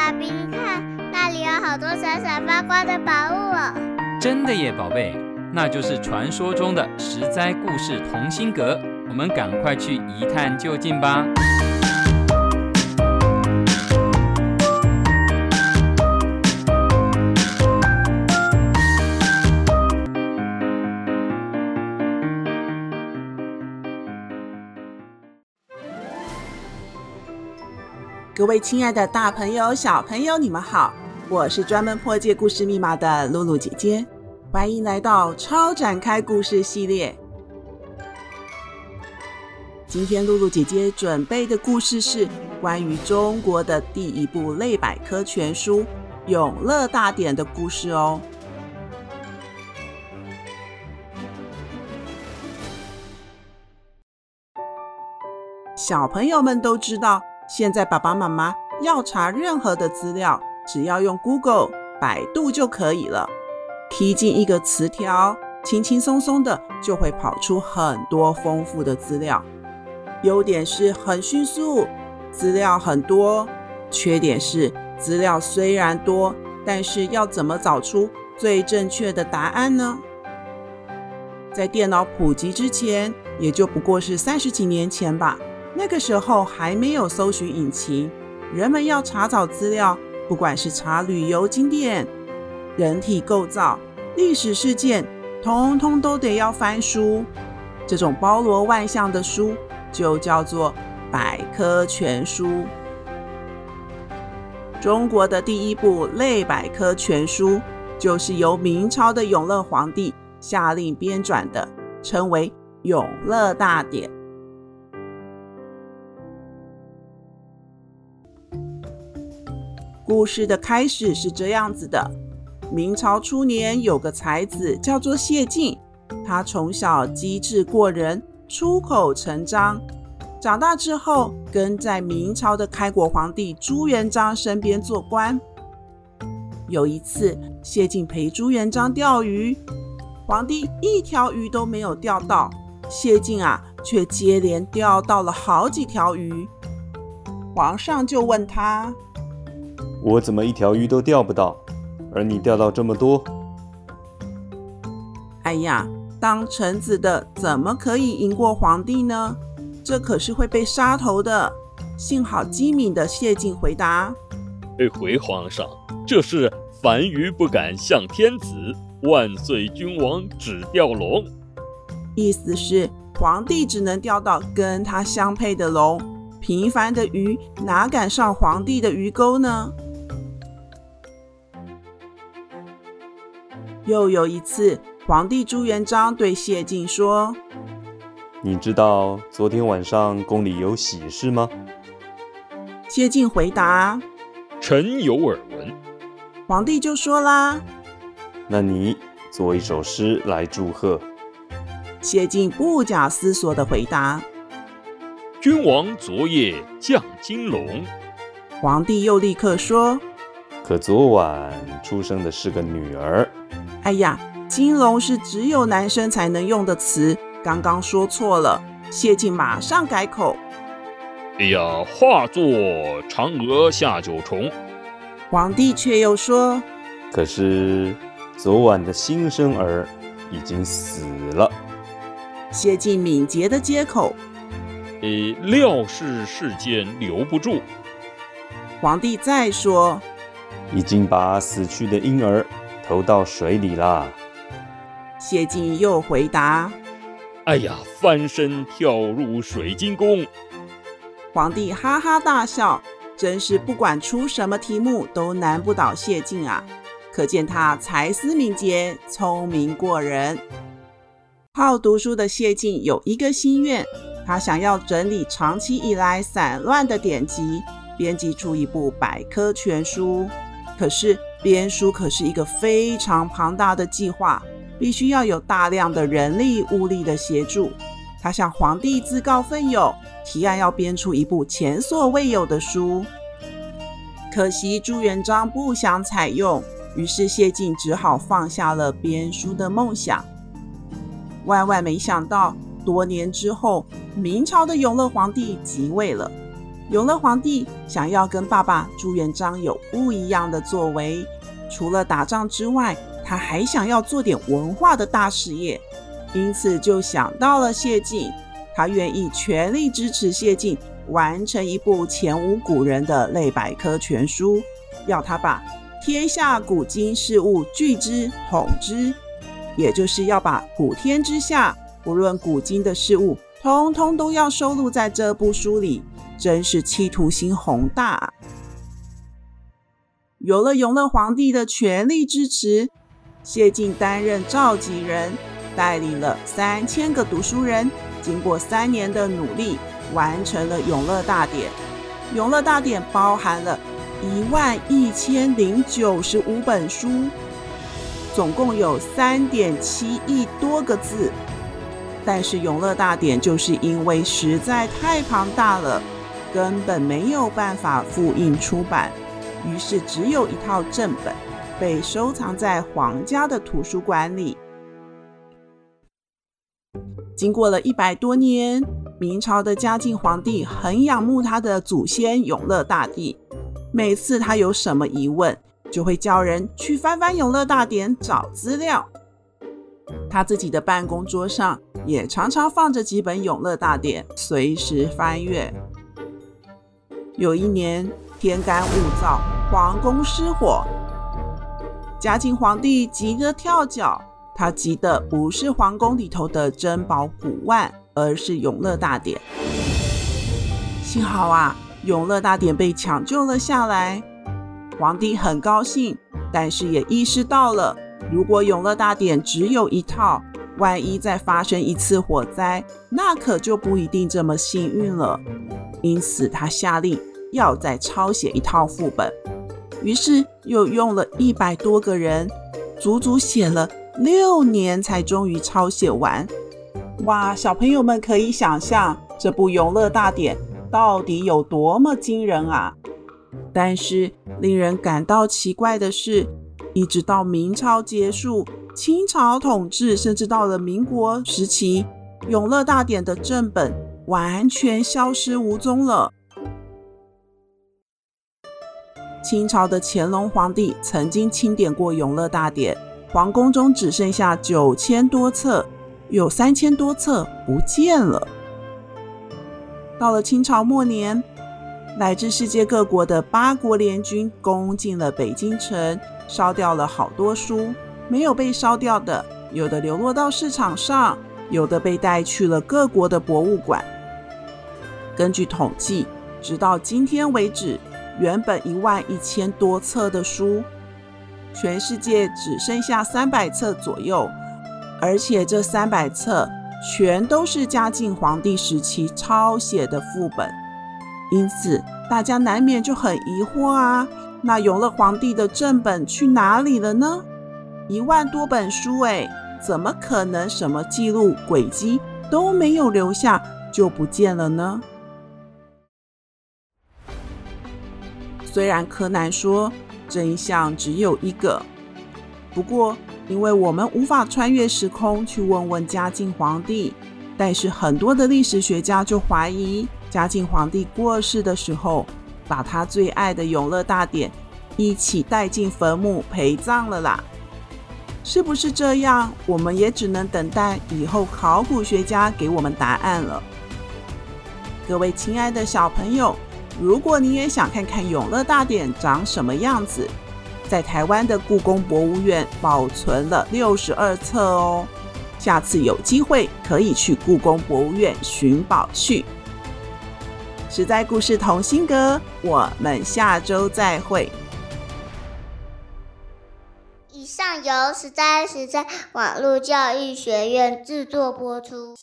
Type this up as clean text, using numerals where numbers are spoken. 爸比，你看那里有好多闪闪发光的宝物哦。真的耶，宝贝，那就是传说中的十灾故事同心阁。我们赶快去一探究竟吧。各位亲爱的大朋友小朋友，你们好，我是专门破解故事密码的露露姐姐，欢迎来到超展开故事系列。今天露露姐姐准备的故事是关于中国的第一部类百科全书《永乐大典》的故事哦。小朋友们都知道，现在爸爸妈妈要查任何的资料，只要用 Google 百度就可以了，踢进一个词条，轻轻松松的就会跑出很多丰富的资料。优点是很迅速，资料很多，缺点是资料虽然多，但是要怎么找出最正确的答案呢？在电脑普及之前，也就不过是30几年前吧，那个时候还没有搜寻引擎，人们要查找资料，不管是查旅游景点、人体构造、历史事件，统统都得要翻书。这种包罗万象的书就叫做百科全书。中国的第一部类百科全书就是由明朝的永乐皇帝下令编撰的，称为《永乐大典》。故事的开始是这样子的，明朝初年有个才子叫做谢晋，他从小机智过人，出口成章，长大之后跟在明朝的开国皇帝朱元璋身边做官。有一次，谢晋陪朱元璋钓鱼，皇帝一条鱼都没有钓到，谢晋却接连钓到了好几条鱼。皇上就问他，我怎么一条鱼都钓不到，而你钓到这么多？哎呀，当臣子的怎么可以赢过皇帝呢？这可是会被杀头的。幸好机敏的谢晋回答，回皇上，这是凡鱼不敢向天子，万岁君王只钓龙。意思是皇帝只能钓到跟他相配的龙，平凡的鱼哪敢上皇帝的鱼钩呢？又有一次，皇帝朱元璋对谢晋说，你知道昨天晚上宫里有喜事吗？谢晋回答，臣有耳闻。皇帝就说啦，那你做一首诗来祝贺。谢晋不假思索地回答，君王昨夜降金龙。皇帝又立刻说，可昨晚出生的是个女儿。哎呀，金龙是只有男生才能用的词，刚刚说错了。谢晋马上改口，哎呀，化作嫦娥下九重。皇帝却又说，可是昨晚的新生儿已经死了。谢晋敏捷的接口，料事事件留不住。皇帝再说，已经把死去的婴儿投到水里啦。谢晋又回答，哎呀，翻身跳入水晶宫。皇帝哈哈大笑，真是不管出什么题目都难不倒谢晋啊，可见他才思敏捷，聪明过人。好读书的谢晋有一个心愿，他想要整理长期以来散乱的典籍，编辑出一部百科全书。可是编书可是一个非常庞大的计划，必须要有大量的人力物力的协助。他向皇帝自告奋勇，提案要编出一部前所未有的书。可惜朱元璋不想采用，于是谢晋只好放下了编书的梦想。万万没想到，多年之后，明朝的永乐皇帝即位了，永乐皇帝想要跟爸爸朱元璋有不一样的作为，除了打仗之外，他还想要做点文化的大事业，因此就想到了谢晋。他愿意全力支持谢晋完成一部前无古人的类百科全书，要他把天下古今事物据之统之，也就是要把普天之下不论古今的事物通通都要收录在这部书里，真是企图心宏大。有了永乐皇帝的全力支持，谢晋担任召集人，带领了3000个读书人，经过3年的努力，完成了永乐大典。永乐大典包含了11095本书，总共有3.7亿多个字。但是永乐大典就是因为实在太庞大了，根本没有办法复印出版，于是只有一套正本被收藏在皇家的图书馆里。经过了100多年，明朝的嘉靖皇帝很仰慕他的祖先永乐大帝，每次他有什么疑问，就会叫人去翻翻永乐大典找资料。他自己的办公桌上也常常放着几本永乐大典，随时翻阅。有一年天干物燥，皇宫失火，嘉靖皇帝急着跳脚，他急的不是皇宫里头的珍宝古玩，而是永乐大典。幸好啊，永乐大典被抢救了下来。皇帝很高兴，但是也意识到了，如果永乐大典只有一套，万一再发生一次火灾，那可就不一定这么幸运了。因此他下令要再抄写一套副本，于是又用了100多个人，足足写了6年才终于抄写完。哇，小朋友们可以想象这部永乐大典到底有多么惊人啊！但是令人感到奇怪的是，一直到明朝结束，清朝统治，甚至到了民国时期，永乐大典的正本完全消失无踪了。清朝的乾隆皇帝曾经钦点过永乐大典，皇宫中只剩下9000多册，有3000多册不见了。到了清朝末年，来自世界各国的8国联军攻进了北京城，烧掉了好多书，没有被烧掉的，有的流落到市场上，有的被带去了各国的博物馆。根据统计，直到今天为止，原本11000多册的书，全世界只剩下300册左右，而且这300册全都是嘉靖皇帝时期抄写的副本。因此大家难免就很疑惑啊，那永乐皇帝的正本去哪里了呢？10000多本书怎么可能什么记录轨迹都没有留下就不见了呢？虽然柯南说真相只有一个，不过因为我们无法穿越时空去问问嘉靖皇帝，但是很多的历史学家就怀疑嘉靖皇帝过世的时候，把他最爱的永乐大典一起带进坟墓陪葬了啦。是不是这样，我们也只能等待以后考古学家给我们答案了。各位亲爱的小朋友，如果你也想看看永乐大典长什么样子，在台湾的故宫博物院保存了62册哦。下次有机会可以去故宫博物院寻宝去。实在故事童心阁，我们下周再会。以上由实在网络教育学院制作播出。